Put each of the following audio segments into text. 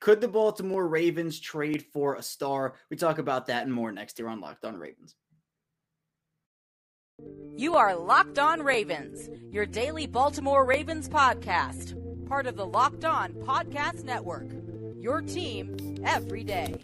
Could the Baltimore Ravens trade for a star? We talk about that and more next year on Locked On Ravens. You are Locked On Ravens, your daily Baltimore Ravens podcast. Part of the Locked On Podcast Network, your team every day.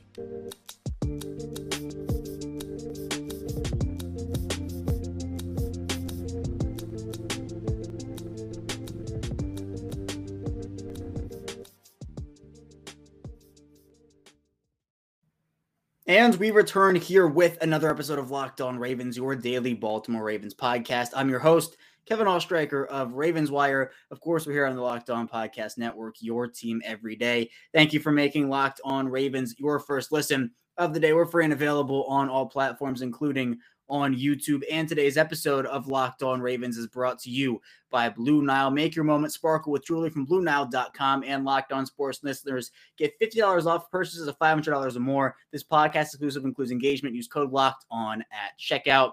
And we return here with another episode of Locked On Ravens, your daily Baltimore Ravens podcast. I'm your host, Kevin Oestreicher of Ravens Wire. Of course, we're here on the Locked On Podcast Network, your team every day. Thank you for making Locked On Ravens your first listen of the day. We're free and available on all platforms, including on YouTube. And today's episode of Locked On Ravens is brought to you by Blue Nile. Make your moment sparkle with jewelry from BlueNile.com, and Locked On Sports listeners get $50 off purchases of $500 or more. This podcast exclusive includes engagement. Use code Locked On at checkout.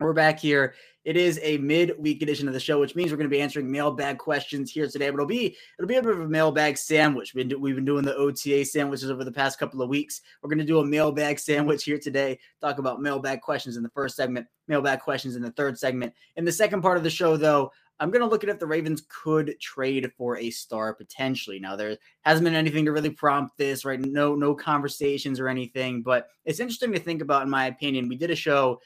We're back here. It is a midweek edition of the show, which means we're going to be answering mailbag questions here today, but it'll be a bit of a mailbag sandwich. We've been doing the OTA sandwiches over the past couple of weeks. We're going to do a mailbag sandwich here today, talk about mailbag questions in the first segment, mailbag questions in the third segment. In the second part of the show, though, I'm going to look at if the Ravens could trade for a star potentially. Now, there hasn't been anything to really prompt this, right? No conversations or anything, but it's interesting to think about, in my opinion. We did a show,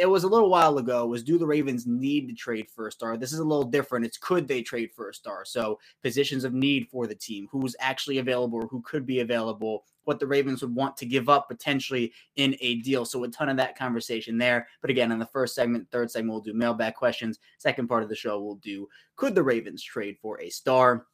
it was a little while ago, was do the Ravens need to trade for a star? This is a little different. It's could they trade for a star? So positions of need for the team, who's actually available, or who could be available, what the Ravens would want to give up potentially in a deal. So a ton of that conversation there. But again, in the first segment, third segment, we'll do mailbag questions. Second part of the show, we'll do could the Ravens trade for a star?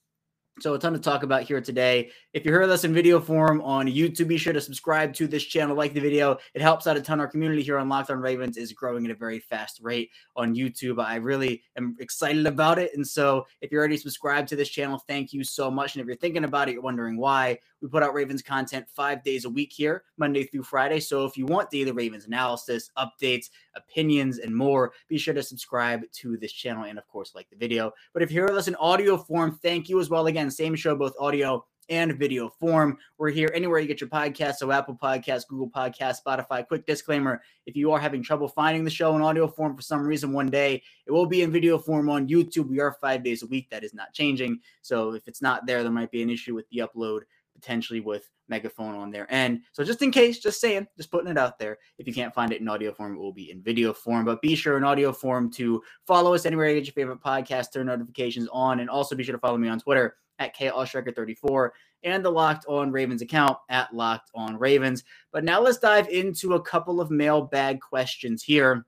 So a ton to talk about here today. If you heard us in video form on YouTube, be sure to subscribe to this channel, like the video. It helps out a ton. Our community here on Locked On Ravens is growing at a very fast rate on YouTube. I really am excited about it. And so if you're already subscribed to this channel, thank you so much. And if you're thinking about it, you're wondering why, we put out Ravens content 5 days a week here, Monday through Friday. So if you want daily Ravens analysis, updates, opinions, and more, be sure to subscribe to this channel and, of course, like the video. But if you're with us in audio form, thank you as well. Again, same show, both audio and video form. We're here anywhere you get your podcast, so Apple Podcasts, Google Podcasts, Spotify. Quick disclaimer, if you are having trouble finding the show in audio form for some reason one day, it will be in video form on YouTube. We are 5 days a week. That is not changing. So if it's not there, there might be an issue with the upload, potentially with Megaphone on their end. So just in case, just saying, just putting it out there. If you can't find it in audio form, it will be in video form. But be sure in audio form to follow us anywhere you get your favorite podcast, turn notifications on, and also be sure to follow me on Twitter at KOSTRICHER34 and the Locked On Ravens account at Locked On Ravens. But now let's dive into a couple of mailbag questions here.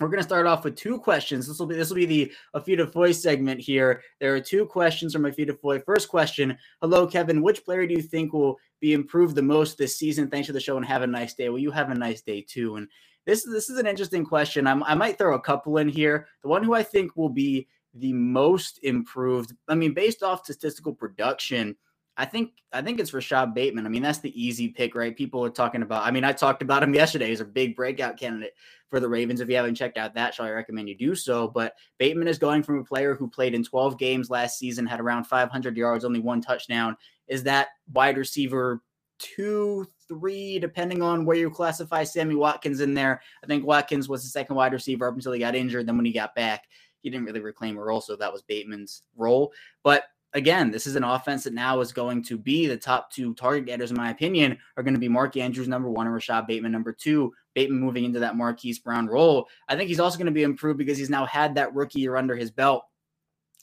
We're going to start off with two questions. This will be the A Few to Foy segment here. There are two questions from A Few to Foy. First question, hello, Kevin. Which player do you think will be improved the most this season? Thanks for the show and have a nice day. Well, you have a nice day too. And this is an interesting question. I might throw a couple in here. The one who I think will be the most improved, I mean, based off statistical production, I think it's Rashad Bateman. I mean, that's the easy pick, right? People are talking about, I mean, I talked about him yesterday. He's a big breakout candidate for the Ravens. If you haven't checked out that show, I recommend you do so. But Bateman is going from a player who played in 12 games last season, had around 500 yards, only one touchdown. Is that wide receiver 2, 3, depending on where you classify Sammy Watkins in there? I think Watkins was the second wide receiver up until he got injured. Then when he got back, he didn't really reclaim a role, so that was Bateman's role. But again, this is an offense that now is going to be the top two target getters, in my opinion, are going to be Mark Andrews, number 1, and Rashad Bateman, number 2. Bateman moving into that Marquise Brown role. I think he's also going to be improved because he's now had that rookie year under his belt.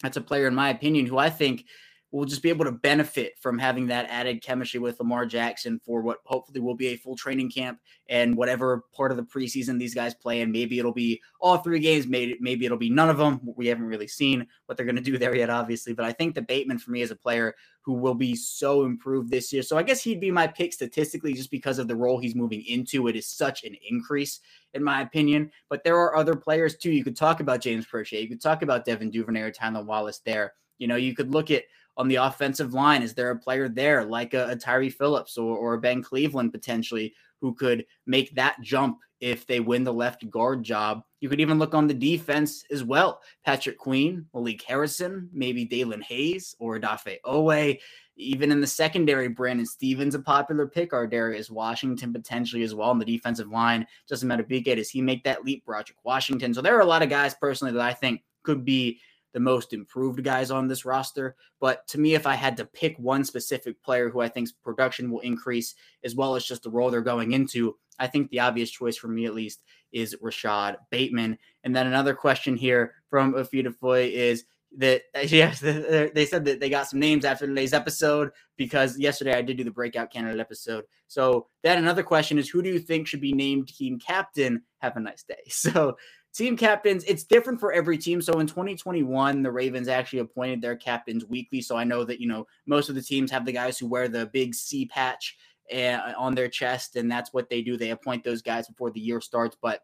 That's a player, in my opinion, who I think will just be able to benefit from having that added chemistry with Lamar Jackson for what hopefully will be a full training camp and whatever part of the preseason these guys play. And maybe it'll be all three games. Maybe it'll be none of them. We haven't really seen what they're going to do there yet, obviously. But I think that Bateman, for me, is a player who will be so improved this year. So I guess he'd be my pick statistically just because of the role he's moving into. It is such an increase, in my opinion. But there are other players, too. You could talk about James Prochet. You could talk about Devin Duvernay or Tylan Wallace there. You know, you could look at on the offensive line, is there a player there like a Tyree Phillips or Ben Cleveland potentially who could make that jump if they win the left guard job? You could even look on the defense as well. Patrick Queen, Malik Harrison, maybe Daylon Hayes or Odafe Owe. Even in the secondary, Brandon Stevens, a popular pick. Our Darius Washington potentially as well on the defensive line. Justin Madubuike, does he make that leap? Roderick Washington. So there are a lot of guys personally that I think could be the most improved guys on this roster. But to me, if I had to pick one specific player who I think's production will increase as well as just the role they're going into, I think the obvious choice for me at least is Rashad Bateman. And then another question here from Ofidifoy is that, yes, they said that they got some names after today's episode because yesterday I did do the breakout candidate episode. So then another question is, who do you think should be named team captain? Have a nice day. So team captains, it's different for every team. So in 2021, the Ravens actually appointed their captains weekly. So I know that, you know, most of the teams have the guys who wear the big C patch on their chest, and that's what they do. They appoint those guys before the year starts. But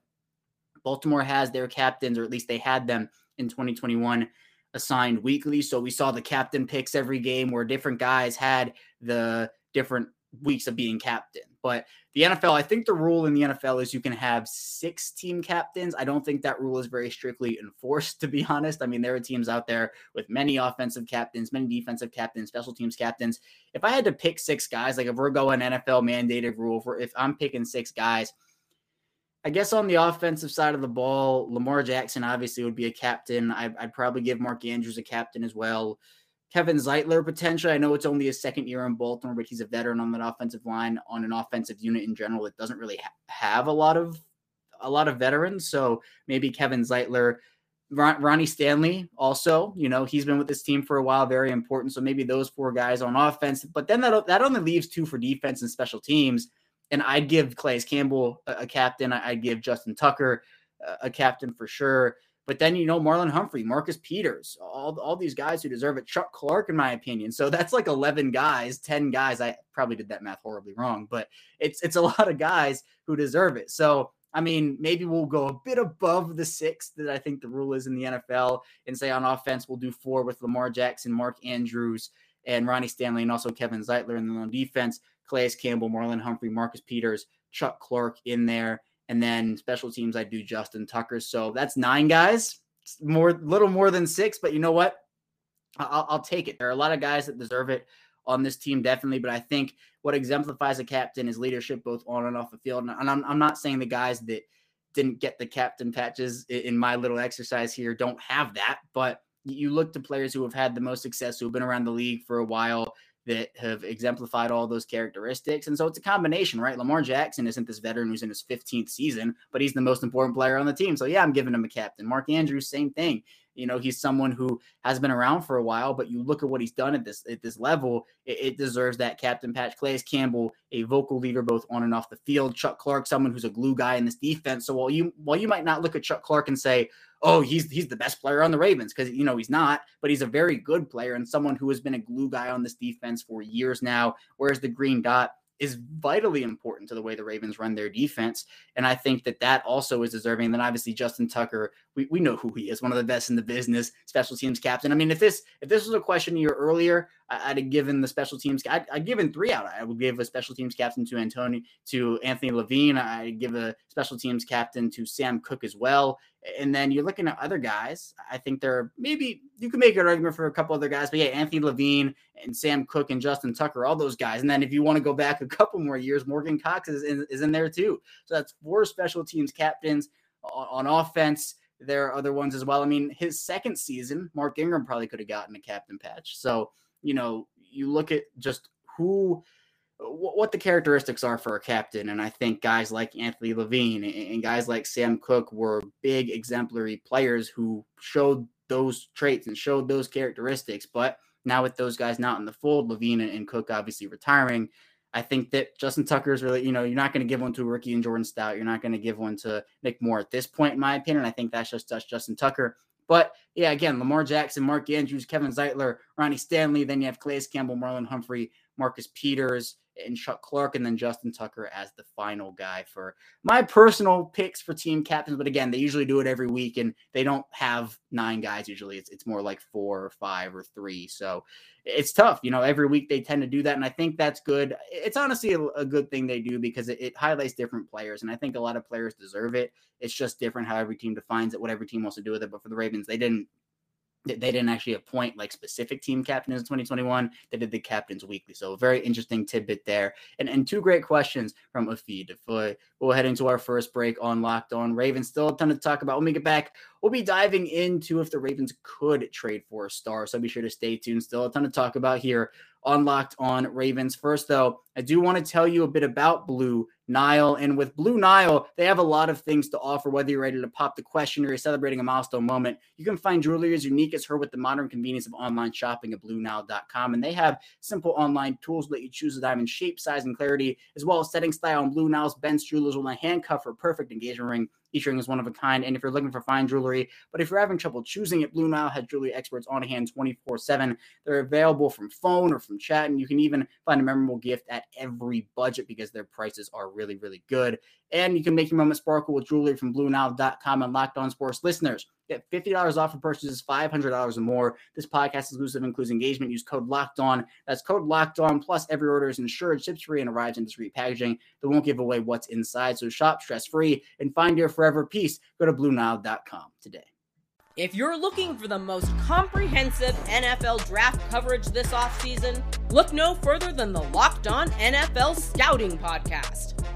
Baltimore has their captains, or at least they had them in 2021, assigned weekly. So we saw the captain picks every game where different guys had the different weeks of being captain. But the NFL, I think the rule in the NFL is you can have 6 team captains. I don't think that rule is very strictly enforced, to be honest. I mean, there are teams out there with many offensive captains, many defensive captains, special teams captains. If I had to pick 6 guys, like if we're going NFL mandated rule, if I'm picking 6 guys, I guess on the offensive side of the ball, Lamar Jackson obviously would be a captain. I'd probably give Mark Andrews a captain as well. Kevin Zeitler, potentially. I know it's only his second year in Baltimore, but he's a veteran on that offensive line, on an offensive unit in general that doesn't really have a lot of veterans. So maybe Kevin Zeitler, Ronnie Stanley also, you know, he's been with this team for a while, very important. So maybe those 4 guys on offense, but then that only leaves 2 for defense and special teams. And I'd give Clays Campbell a captain. I'd give Justin Tucker a captain for sure. But then, you know, Marlon Humphrey, Marcus Peters, all these guys who deserve it, Chuck Clark, in my opinion. So that's like 11 guys, 10 guys. I probably did that math horribly wrong, but it's a lot of guys who deserve it. So, I mean, maybe we'll go a bit above the 6 that I think the rule is in the NFL and say on offense, we'll do 4 with Lamar Jackson, Mark Andrews, and Ronnie Stanley, and also Kevin Zeitler. And then on defense, Calais Campbell, Marlon Humphrey, Marcus Peters, Chuck Clark in there. And then special teams, I do Justin Tucker. So that's 9 guys, a little more than 6. But you know what? I'll take it. There are a lot of guys that deserve it on this team, definitely. But I think what exemplifies a captain is leadership, both on and off the field. And I'm not saying the guys that didn't get the captain patches in my little exercise here don't have that. But you look to players who have had the most success, who have been around the league for a while, that have exemplified all those characteristics. And so it's a combination, right? Lamar Jackson isn't this veteran who's in his 15th season, but he's the most important player on the team. So yeah, I'm giving him a captain. Mark Andrews, same thing. You know, he's someone who has been around for a while, but you look at what he's done at this level, it deserves that captain patch. Calais Campbell, a vocal leader, both on and off the field. Chuck Clark, someone who's a glue guy in this defense. So while you might not look at Chuck Clark and say, oh, he's the best player on the Ravens, because, you know, he's not, but he's a very good player and someone who has been a glue guy on this defense for years now, whereas the green dot is vitally important to the way the Ravens run their defense. And I think that also is deserving. And then obviously Justin Tucker, we know who he is, one of the best in the business, special teams captain. I mean, if this was a question a year earlier, I'd have given the special teams, I'd given 3 out. I would give a special teams captain to Anthony Levine. I'd give a special teams captain to Sam Cook as well. And then you're looking at other guys. I think there are, maybe you can make an argument for a couple other guys, but yeah, Anthony Levine and Sam Cook and Justin Tucker, all those guys. And then if you want to go back a couple more years, Morgan Cox is in there too. So that's 4 special teams captains on offense. There are other ones as well. I mean, his second season, Mark Ingram probably could have gotten a captain patch. So, you know, you look at just what the characteristics are for a captain. And I think guys like Anthony Levine and guys like Sam Cook were big exemplary players who showed those traits and showed those characteristics. But Now with those guys not in the fold, Levine and Cook obviously retiring, I think that Justin Tucker is really, you're not going to give one to a rookie in Jordan Stout. You're not going to give one to Nick Moore at this point, in my opinion. I think that's just Justin Tucker. But, yeah, again, Lamar Jackson, Mark Andrews, Kevin Zeitler, Ronnie Stanley. Then you have Calais Campbell, Marlon Humphrey, Marcus Peters, and Chuck Clark, and then Justin Tucker as the final guy for my personal picks for team captains. But again, they usually do it every week, and they don't have 9 guys usually. It's more like 4 or 5 or 3. So it's tough. Every week they tend to do that, and I think that's good. It's honestly a good thing they do because it highlights different players, and I think a lot of players deserve it. It's just different how every team defines it, what every team wants to do with it. But for the Ravens, they didn't actually appoint like specific team captains in 2021. They did the captains weekly. So a very interesting tidbit there. And 2 great questions from Afid. We'll head into our first break on Locked On Ravens. Still a ton to talk about. When we get back, we'll be diving into if the Ravens could trade for a star. So be sure to stay tuned. Still a ton to talk about here on Locked On Ravens. First, though, I do want to tell you a bit about Blue Nile. And with Blue Nile, they have a lot of things to offer, whether you're ready to pop the question or you're celebrating a milestone moment. You can find jewelry as unique as her with the modern convenience of online shopping at BlueNile.com. And they have simple online tools that you choose the diamond shape, size, and clarity, as well as setting style. And Blue Nile's Benz jewelers will handcuff her perfect engagement ring. Each ring is one of a kind, and if you're looking for fine jewelry, but if you're having trouble choosing it, Blue Nile has jewelry experts on hand 24/7. They're available from phone or from chat, and you can even find a memorable gift at every budget because their prices are really, really good. And you can make your moment sparkle with jewelry from BlueNile.com. And Locked On Sports listeners get $50 off for purchases $500 or more. This podcast exclusive includes engagement. Use code Locked On. That's code Locked On. Plus, every order is insured, ships free, and arrives in discreet packaging. They won't give away what's inside. So shop stress free and find your forever peace. Go to BlueNile.com today. If you're looking for the most comprehensive NFL draft coverage this offseason, look no further than the Locked On NFL Scouting Podcast.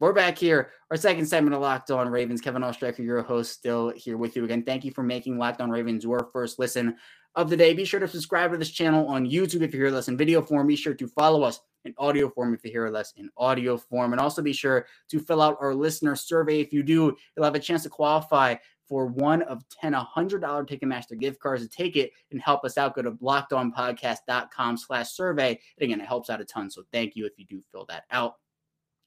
We're back here, our second segment of Locked On Ravens. Kevin Oestreicher, your host, still here with you again. Thank you for making Locked On Ravens your first listen of the day. Be sure to subscribe to this channel on YouTube if you're here less in video form. Be sure to follow us in audio form if you hear less in audio form. And also be sure to fill out our listener survey. If you do, you'll have a chance to qualify for one of 10 $100 Ticketmaster gift cards. To take it and help us out, go to LockedOnPodcast.com/survey. And again, it helps out a ton. So thank you if you do fill that out.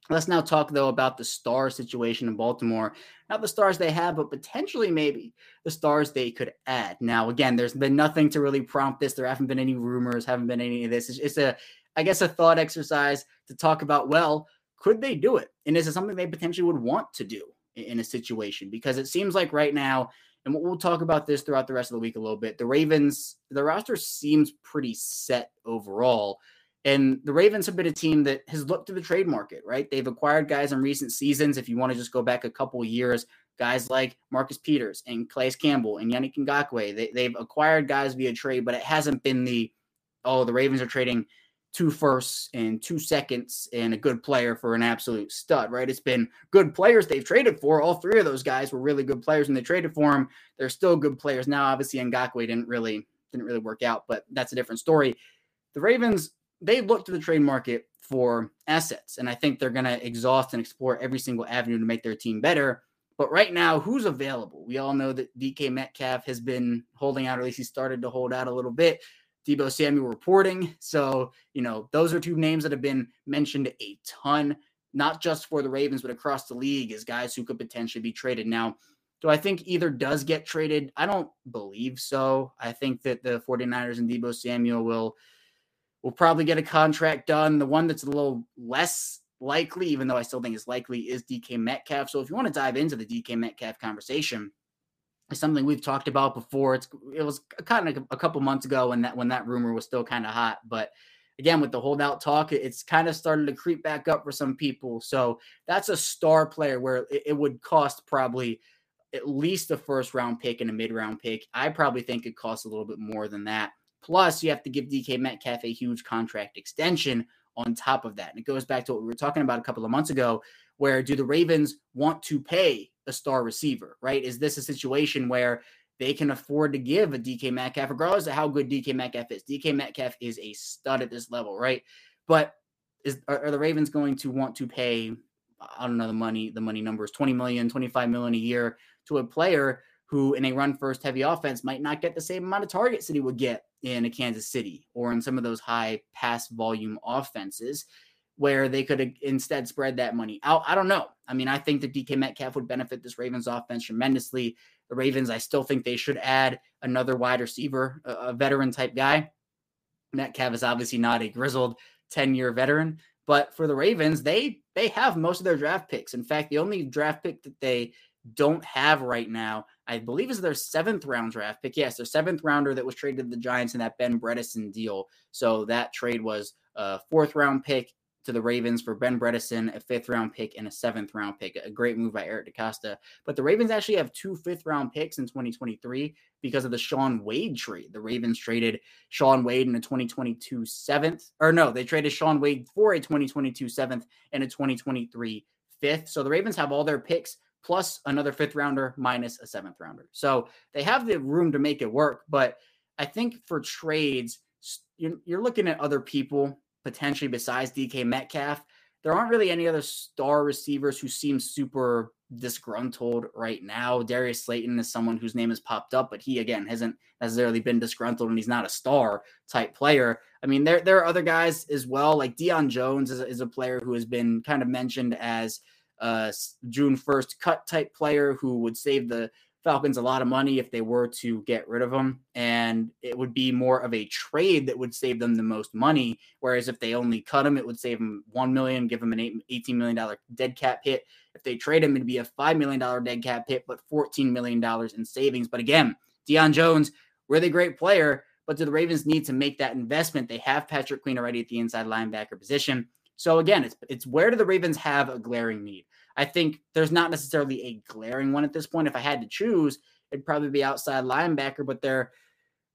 Let's now talk, though, about the star situation in Baltimore. Not the stars they have, but potentially maybe the stars they could add. Now, again, there's been nothing to really prompt this. There haven't been any rumors, haven't been any of this. It's a thought exercise to talk about, well, could they do it? And is it something they potentially would want to do in a situation? Because it seems like right now, and we'll talk about this throughout the rest of the week a little bit, the Ravens, the roster seems pretty set overall. And the Ravens have been a team that has looked to the trade market, right? They've acquired guys in recent seasons. If you want to just go back a couple of years, guys like Marcus Peters and Calais Campbell and Yannick Ngakoue, they've acquired guys via trade, but it hasn't been the Ravens are trading 2 firsts and 2 seconds and a good player for an absolute stud, right? It's been good players they've traded for. All 3 of those guys were really good players when they traded for them. They're still good players now. Obviously, Ngakoue didn't really work out, but that's a different story. The Ravens, they look to the trade market for assets, and I think they're going to exhaust and explore every single avenue to make their team better. But right now, who's available? We all know that DK Metcalf has been holding out, or at least he started to hold out a little bit. Debo Samuel reporting. So, those are 2 names that have been mentioned a ton, not just for the Ravens, but across the league as guys who could potentially be traded. Now, do I think either does get traded? I don't believe so. I think that the 49ers and Debo Samuel will probably get a contract done. The one that's a little less likely, even though I still think it's likely, is DK Metcalf. So if you want to dive into the DK Metcalf conversation, it's something we've talked about before. It was kind of a couple months ago when that rumor was still kind of hot. But again, with the holdout talk, it's kind of started to creep back up for some people. So that's a star player where it would cost probably at least a first-round pick and a mid-round pick. I probably think it costs a little bit more than that. Plus, you have to give DK Metcalf a huge contract extension on top of that. And it goes back to what we were talking about a couple of months ago, where do the Ravens want to pay a star receiver, right? Is this a situation where they can afford to give a DK Metcalf, regardless of how good DK Metcalf is? DK Metcalf is a stud at this level, right? But are the Ravens going to want to pay, I don't know, the money numbers, $20 million, $25 million a year to a player who in a run-first heavy offense might not get the same amount of targets that he would get in a Kansas City or in some of those high pass volume offenses where they could instead spread that money out? I don't know. I mean, I think that DK Metcalf would benefit this Ravens offense tremendously. The Ravens, I still think they should add another wide receiver, a veteran-type guy. Metcalf is obviously not a grizzled 10-year veteran, but for the Ravens, they have most of their draft picks. In fact, the only draft pick that they don't have right now, I believe, is their 7th round draft pick. Yes, their 7th rounder that was traded to the Giants in that Ben Bredesen deal. So that trade was a 4th round pick to the Ravens for Ben Bredesen, a 5th round pick, and a 7th round pick. A great move by Eric DeCosta. But the Ravens actually have 2 5th round picks in 2023 because of the Sean Wade trade. The Ravens traded Sean Wade in a 2022 seventh, or no, they traded Sean Wade for a 2022 seventh and a 2023 fifth. So the Ravens have all their picks plus another 5th rounder minus a 7th rounder. So they have the room to make it work. But I think for trades, you're looking at other people potentially besides DK Metcalf. There aren't really any other star receivers who seem super disgruntled right now. Darius Slayton is someone whose name has popped up, but he, again, hasn't necessarily been disgruntled, and he's not a star type player. I mean, there are other guys as well. Like Deion Jones is a player who has been kind of mentioned as June 1st cut type player who would save the Falcons a lot of money if they were to get rid of him. And it would be more of a trade that would save them the most money. Whereas if they only cut him, it would save them $1 million, give him an $18 million dead cap hit. If they trade him, it'd be a $5 million dead cap hit, but $14 million in savings. But again, Deion Jones, really great player, but do the Ravens need to make that investment? They have Patrick Queen already at the inside linebacker position. So again, it's where do the Ravens have a glaring need? I think there's not necessarily a glaring one at this point. If I had to choose, it'd probably be outside linebacker, but there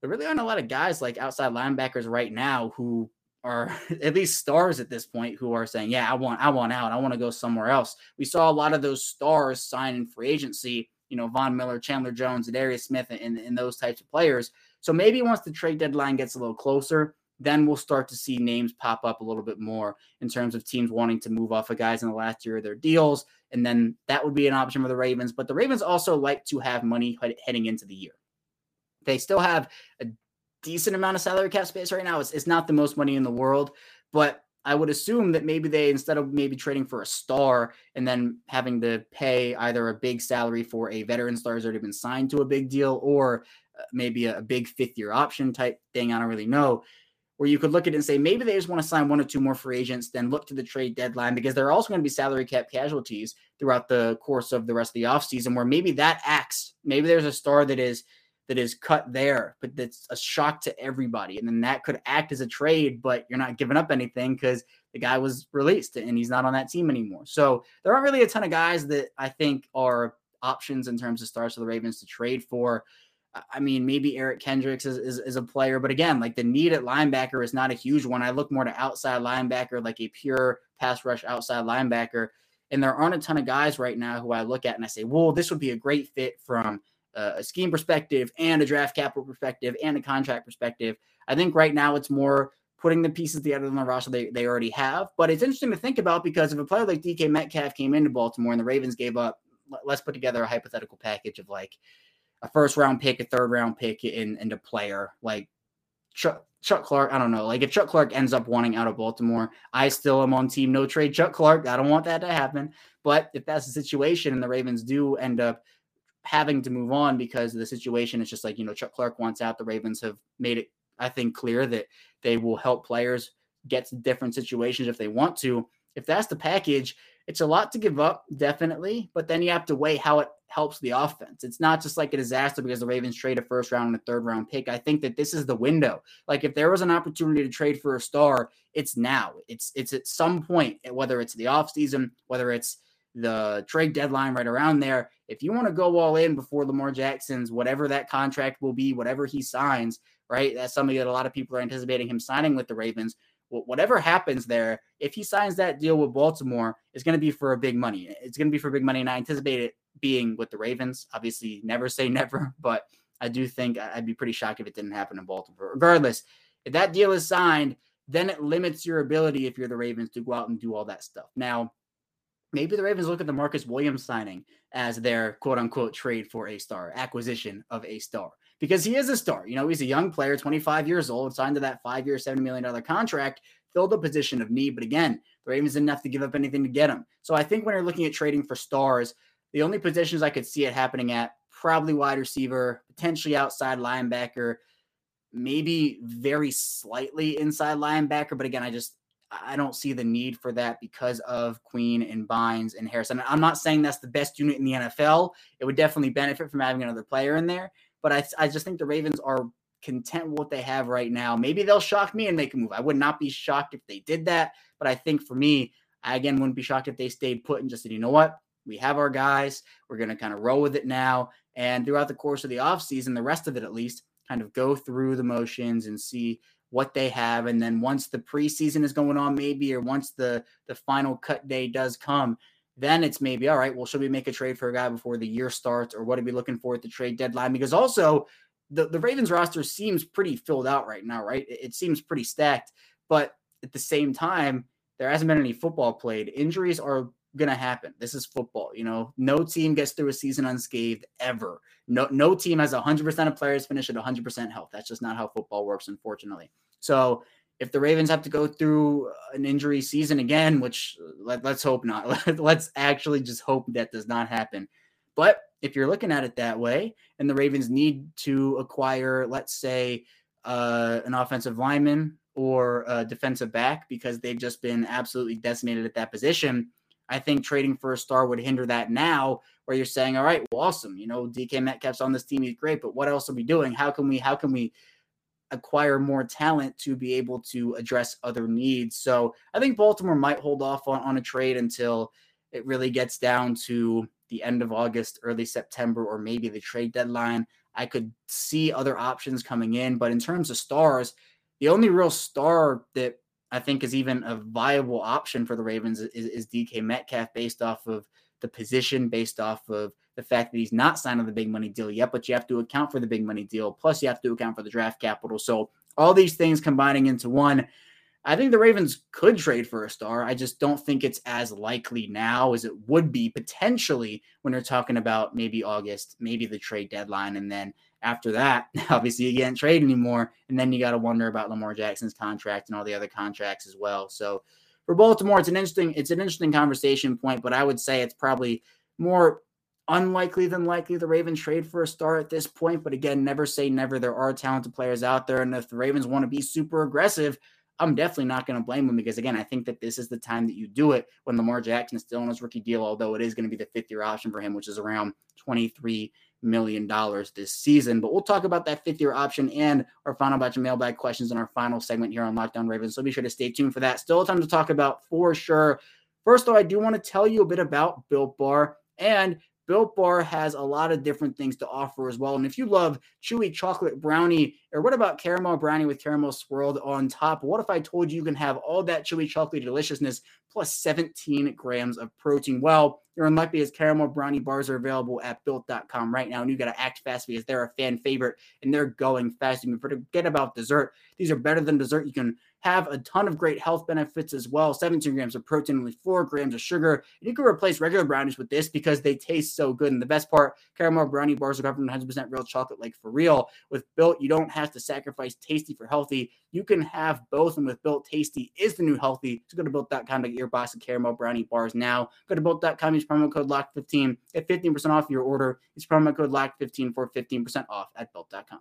really aren't a lot of guys like outside linebackers right now who are at least stars at this point who are saying, yeah, I want out. I want to go somewhere else. We saw a lot of those stars sign in free agency, you know, Von Miller, Chandler Jones, Darius Smith, and those types of players. So maybe once the trade deadline gets a little closer, then we'll start to see names pop up a little bit more in terms of teams wanting to move off of guys in the last year of their deals. And then that would be an option for the Ravens. But the Ravens also like to have money heading into the year. They still have a decent amount of salary cap space right now. It's not the most money in the world, but I would assume that maybe they, instead of maybe trading for a star and then having to pay either a big salary for a veteran star who's already been signed to a big deal, or maybe a big 5th year option type thing, I don't really know, where you could look at it and say, maybe they just want to sign 1 or 2 more free agents, then look to the trade deadline, because there are also going to be salary cap casualties throughout the course of the rest of the offseason where maybe that acts. Maybe there's a star that is cut there, but that's a shock to everybody. And then that could act as a trade, but you're not giving up anything because the guy was released and he's not on that team anymore. So there aren't really a ton of guys that I think are options in terms of stars for the Ravens to trade for. I mean, maybe Eric Kendricks is a player, but again, like the need at linebacker is not a huge one. I look more to outside linebacker, like a pure pass rush outside linebacker. And there aren't a ton of guys right now who I look at and I say, well, this would be a great fit from a scheme perspective and a draft capital perspective and a contract perspective. I think right now it's more putting the pieces together on the roster they already have. But it's interesting to think about, because if a player like DK Metcalf came into Baltimore and the Ravens gave up, let's put together a hypothetical package of like a 1st round pick, a 3rd round pick, and a player like Chuck Clark. I don't know. Like if Chuck Clark ends up wanting out of Baltimore, I still am on team no trade Chuck Clark. I don't want that to happen. But if that's the situation and the Ravens do end up having to move on because of the situation, it's just like, you know, Chuck Clark wants out. The Ravens have made it, I think, clear that they will help players get to different situations if they want to. If that's the package, it's a lot to give up, definitely. But then you have to weigh how it helps the offense. It's not just like a disaster because the Ravens trade a 1st round and a 3rd round pick. I think that this is the window. Like if there was an opportunity to trade for a star, it's now. It's at some point, whether it's the offseason, whether it's the trade deadline right around there. If you want to go all in before Lamar Jackson's, whatever that contract will be, whatever he signs, right? That's something that a lot of people are anticipating him signing with the Ravens. Whatever happens there, if he signs that deal with Baltimore, it's going to be for a big money. It's going to be for big money, and I anticipate it being with the Ravens. Obviously, never say never, but I do think I'd be pretty shocked if it didn't happen in Baltimore. Regardless, if that deal is signed, then it limits your ability if you're the Ravens to go out and do all that stuff. Now, maybe the Ravens look at the Marcus Williams signing as their quote-unquote trade for a star, acquisition of a star, because he is a star. You know, he's a young player, 25 years old, signed to that 5-year, $70 million contract, filled the position of need. But again, the Ravens didn't have to give up anything to get him. So I think when you're looking at trading for stars, the only positions I could see it happening at, probably wide receiver, potentially outside linebacker, maybe very slightly inside linebacker. But again, I don't see the need for that because of Queen and Bynes and Harrison. I'm not saying that's the best unit in the NFL. It would definitely benefit from having another player in there. But I just think the Ravens are content with what they have right now. Maybe they'll shock me and make a move. I would not be shocked if they did that. But I think for me, I again wouldn't be shocked if they stayed put and just said, you know what? We have our guys. We're going to kind of roll with it now. And throughout the course of the offseason, the rest of it at least, kind of go through the motions and see what they have. And then once the preseason is going on maybe, or once the final cut day does come, then it's maybe, all right, well, should we make a trade for a guy before the year starts, or what are we looking for at the trade deadline? Because also the Ravens roster seems pretty filled out right now, right? It seems pretty stacked, but at the same time, there hasn't been any football played. Injuries are going to happen. This is football. You know, no team gets through a season unscathed ever. No team has 100% of players finish at 100% health. That's just not how football works, unfortunately. So if the Ravens have to go through an injury season again, which let's hope not, let's actually just hope that does not happen. But if you're looking at it that way and the Ravens need to acquire, let's say, an offensive lineman or a defensive back because they've just been absolutely decimated at that position, I think trading for a star would hinder that now, where you're saying, all right, well, awesome. You know, DK Metcalf's on this team. He's great, but what else are we doing? How can we acquire more talent to be able to address other needs? So I think Baltimore might hold off on a trade until it really gets down to the end of August, early September, or maybe the trade deadline. I could see other options coming in, but in terms of stars, the only real star that I think is even a viable option for the Ravens is DK Metcalf, based off of the position, based off of the fact that he's not signing the big money deal yet, but you have to account for the big money deal. Plus you have to account for the draft capital. So all these things combining into one, I think the Ravens could trade for a star. I just don't think it's as likely now as it would be potentially when you're talking about maybe August, maybe the trade deadline. And then after that, obviously you can't trade anymore. And then you got to wonder about Lamar Jackson's contract and all the other contracts as well. So for Baltimore, it's an interesting conversation point, but I would say it's probably more unlikely than likely the Ravens trade for a star at this point. But again, never say never. There are talented players out there. And if the Ravens want to be super aggressive, I'm definitely not going to blame them, because again, I think that this is the time that you do it, when Lamar Jackson is still on his rookie deal, although it is going to be the 5th-year option for him, which is around $23 million this season. But we'll talk about that 5th-year option and our final batch of mailbag questions in our final segment here on Locked On Ravens. So be sure to stay tuned for that. Still time to talk about for sure. First though, I do want to tell you a bit about Built Bar, and Built Bar has a lot of different things to offer as well. And if you love chewy chocolate brownie, or what about caramel brownie with caramel swirled on top? What if I told you you can have all that chewy chocolate deliciousness plus 17 grams of protein? Well, you're unlucky, as caramel brownie bars are available at Built.com right now. And you got to act fast, because they're a fan favorite and they're going fast. You can forget about dessert. These are better than dessert. You can have a ton of great health benefits as well. 17 grams of protein, only 4 grams of sugar. And you can replace regular brownies with this because they taste so good. And the best part, caramel brownie bars are covered in 100% real chocolate, like for real. With Built, you don't have to sacrifice tasty for healthy. You can have both. And with Built, tasty is the new healthy. So go to Built.com to get your box of caramel brownie bars now. Go to Built.com, use promo code LOCK15. Get 15% off your order. Use promo code LOCK15 for 15% off at Built.com.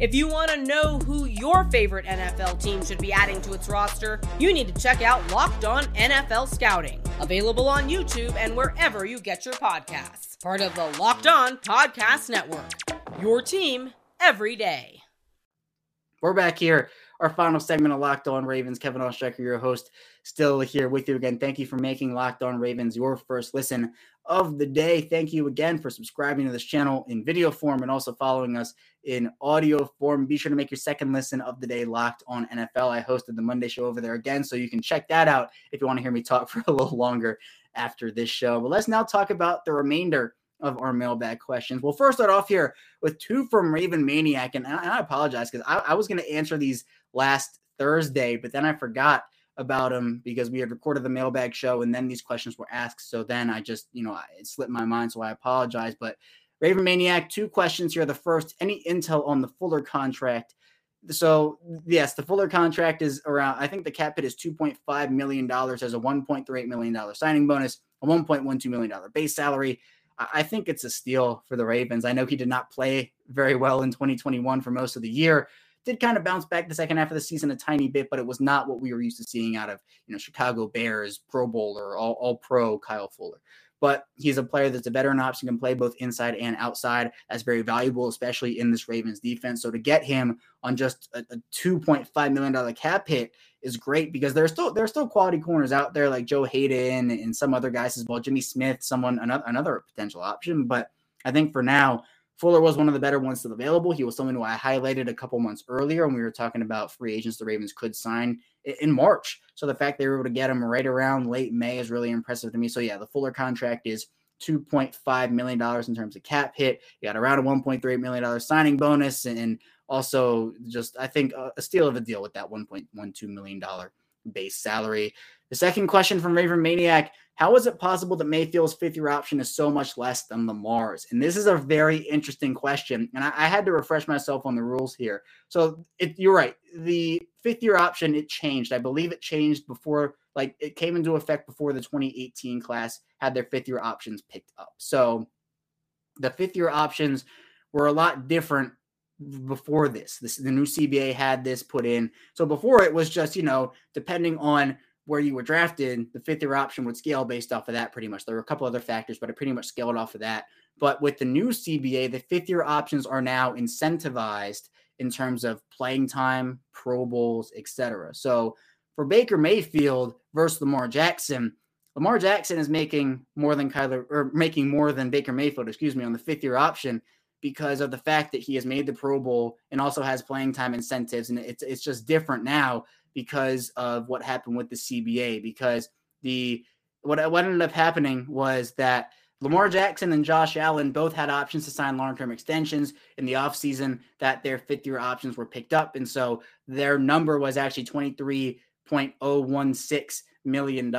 If you want to know who your favorite NFL team should be adding to its roster, you need to check out Locked On NFL Scouting, available on YouTube and wherever you get your podcasts. Part of the Locked On Podcast Network, your team every day. We're back here. Our final segment of Locked On Ravens. Kevin Oestreicher, your host, still here with you again. Thank you for making Locked On Ravens your first listen of the day. Thank you again for subscribing to this channel in video form and also following us in audio form. Be sure to make your second listen of the day Locked On NFL. I hosted the Monday show over there again, so you can check that out if you want to hear me talk for a little longer after this show. But let's now talk about the remainder of our mailbag questions. We'll first start off here with two from Raven Maniac, and I apologize because I was going to answer these last Thursday, but then I forgot about them because we had recorded the mailbag show and then these questions were asked. So then I just, it slipped my mind. So I apologize, but Raven Maniac, two questions here. The first, any intel on the Fuller contract? So yes, the Fuller contract is around, I think the cap hit is $2.5 million as a $1.38 million signing bonus, a $1.12 million base salary. I think it's a steal for the Ravens. I know he did not play very well in 2021 for most of the year. Did kind of bounce back the second half of the season a tiny bit, but it was not what we were used to seeing out of, Chicago Bears, Pro Bowler, all pro Kyle Fuller. But he's a player that's a veteran option, can play both inside and outside. That's very valuable, especially in this Ravens defense. So to get him on just a $2.5 million cap hit is great because there are still quality corners out there like Joe Hayden and some other guys as well. Jimmy Smith, another potential option. But I think for now, Fuller was one of the better ones still available. He was someone who I highlighted a couple months earlier when we were talking about free agents the Ravens could sign in March. So the fact they were able to get him right around late May is really impressive to me. So yeah, the Fuller contract is $2.5 million in terms of cap hit. You got around a $1.38 million signing bonus and also just, I think, a steal of a deal with that $1.12 million base salary. The second question from Raven Maniac, how is it possible that Mayfield's fifth-year option is so much less than Lamar's? And this is a very interesting question, and I had to refresh myself on the rules here. So you're right. The fifth-year option, it changed. I believe it changed before, it came into effect before the 2018 class had their fifth-year options picked up. So the fifth-year options were a lot different before this. The new CBA had this put in. So before it was just, depending on where you were drafted, the fifth-year option would scale based off of that pretty much. There were a couple other factors, but it pretty much scaled off of that. But with the new CBA, the fifth-year options are now incentivized in terms of playing time, Pro Bowls, etc. So for Baker Mayfield versus Lamar Jackson is making more than Baker Mayfield, on the fifth-year option because of the fact that he has made the Pro Bowl and also has playing time incentives. And it's just different now because of what happened with the CBA, because what ended up happening was that Lamar Jackson and Josh Allen both had options to sign long-term extensions in the offseason that their fifth-year options were picked up. And so their number was actually $23.016 million.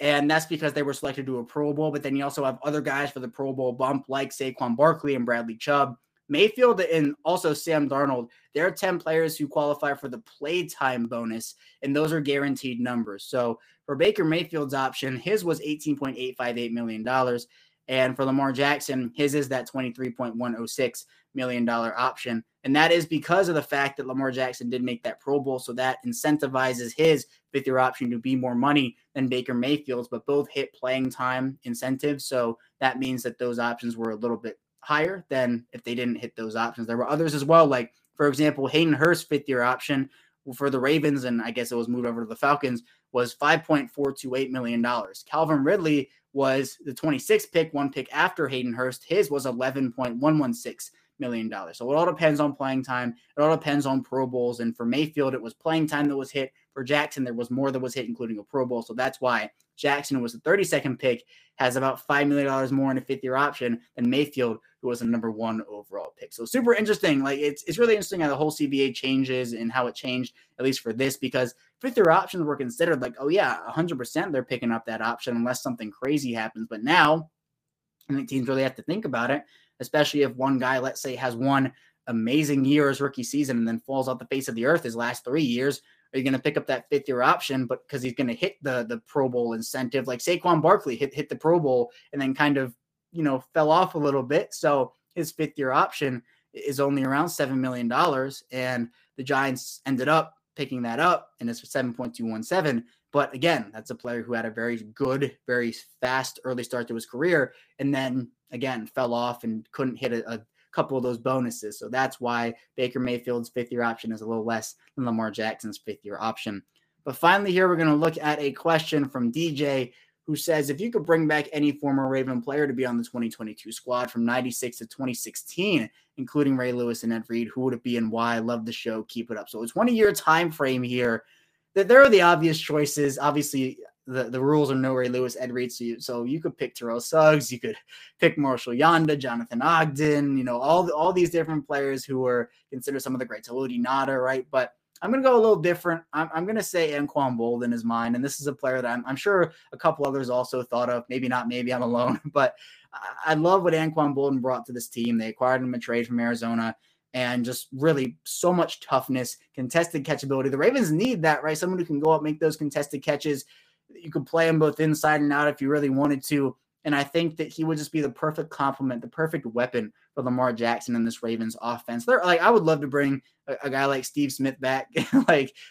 And that's because they were selected to a Pro Bowl. But then you also have other guys for the Pro Bowl bump like Saquon Barkley and Bradley Chubb. Mayfield and also Sam Darnold, there are 10 players who qualify for the playtime bonus, and those are guaranteed numbers. So for Baker Mayfield's option, his was $18.858 million. And for Lamar Jackson, his is that $23.106 million option. And that is because of the fact that Lamar Jackson did make that Pro Bowl, so that incentivizes his fifth-year option to be more money than Baker Mayfield's, but both hit playing time incentives. So that means that those options were a little bit higher than if they didn't hit those options. There were others as well, like, for example, Hayden Hurst's fifth-year option for the Ravens, and I guess it was moved over to the Falcons, was $5.428 million. Calvin Ridley was the 26th pick, one pick after Hayden Hurst. His was $11.116 million. So it all depends on playing time. It all depends on Pro Bowls. And for Mayfield, it was playing time that was hit. For Jackson, there was more that was hit, including a Pro Bowl. So that's why Jackson, who was the 32nd pick, has about $5 million more in a fifth-year option than Mayfield, who was the number one overall pick. So super interesting. It's really interesting how the whole CBA changes and how it changed, at least for this, because fifth-year options were considered 100% they're picking up that option unless something crazy happens. But now I think teams really have to think about it, especially if one guy, let's say, has one amazing year his rookie season and then falls off the face of the earth his last 3 years. Are you going to pick up that fifth-year option because he's going to hit the Pro Bowl incentive? Like Saquon Barkley hit the Pro Bowl and then kind of, fell off a little bit. So his fifth-year option is only around $7 million. And the Giants ended up picking that up, and it's 7.217. But again, that's a player who had a very good, very fast early start to his career, and then again fell off and couldn't hit a couple of those bonuses. So that's why Baker Mayfield's fifth-year option is a little less than Lamar Jackson's fifth-year option. But finally here, we're going to look at a question from DJ, who says, if you could bring back any former Raven player to be on the 2022 squad from 96 to 2016, including Ray Lewis and Ed Reed, who would it be and why? Love the show. Keep it up. So it's 1 year time frame here. There are the obvious choices. Obviously, the rules are no Ray Lewis, Ed Reed. So you could pick Terrell Suggs. You could pick Marshall Yonda, Jonathan Ogden, all these different players who were considered some of the greats. Elodie Nada, right? But I'm going to go a little different. I'm going to say Anquan Boldin is mine. And this is a player that I'm sure a couple others also thought of. Maybe not. Maybe I'm alone. But I love what Anquan Boldin brought to this team. They acquired him in a trade from Arizona. And just really so much toughness, contested catchability. The Ravens need that, right? Someone who can go up, make those contested catches. You could play him both inside and out if you really wanted to. And I think that he would just be the perfect complement, the perfect weapon for Lamar Jackson in this Ravens offense. I would love to bring a guy like Steve Smith back,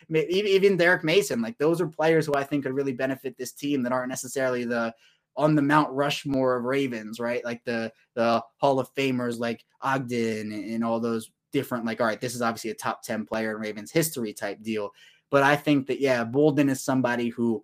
even Derek Mason. Those are players who I think could really benefit this team that aren't necessarily on the Mount Rushmore of Ravens, right? The Hall of Famers like Ogden and all those different, all right, this is obviously a top 10 player in Ravens history type deal. But I think that, Boldin is somebody who,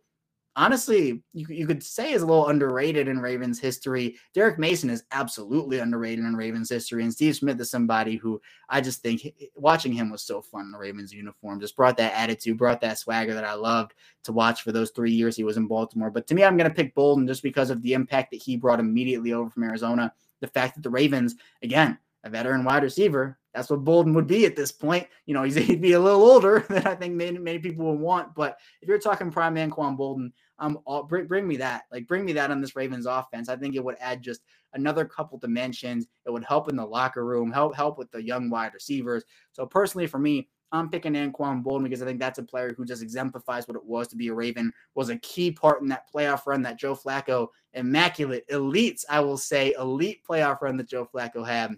honestly, you could say is a little underrated in Ravens history. Derek Mason is absolutely underrated in Ravens history. And Steve Smith is somebody who I just think watching him was so fun in the Ravens uniform, just brought that attitude, brought that swagger that I loved to watch for those 3 years he was in Baltimore. But to me, I'm going to pick Boldin just because of the impact that he brought immediately over from Arizona. The fact that the Ravens, again, a veteran wide receiver, that's what Boldin would be at this point. He'd be a little older than I think many people would want. But if you're talking prime Anquan Boldin, bring me that. Bring me that on this Ravens offense. I think it would add just another couple dimensions. It would help in the locker room, help with the young wide receivers. So personally, for me, I'm picking Anquan Boldin because I think that's a player who just exemplifies what it was to be a Raven, was a key part in that playoff run that Joe Flacco, elite playoff run that Joe Flacco had.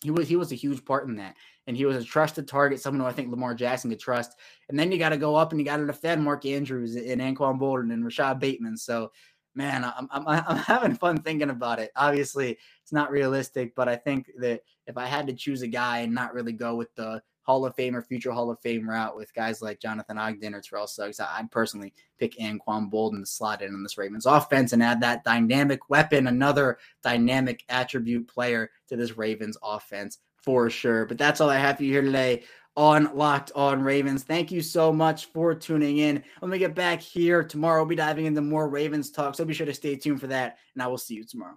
He was a huge part in that, and he was a trusted target, someone who I think Lamar Jackson could trust. And then you got to go up and you got to defend Mark Andrews and Anquan Boldin and Rashad Bateman. So, man, I'm having fun thinking about it. Obviously, it's not realistic, but I think that if I had to choose a guy and not really go with the Hall of Fame or future Hall of Fame route with guys like Jonathan Ogden or Terrell Suggs, I'd personally pick Anquan Boldin to slot in on this Ravens offense and add that dynamic weapon, another dynamic attribute player to this Ravens offense for sure. But that's all I have for you here today on Locked On Ravens. Thank you so much for tuning in. When we get back here tomorrow, we'll be diving into more Ravens talk, so be sure to stay tuned for that, and I will see you tomorrow.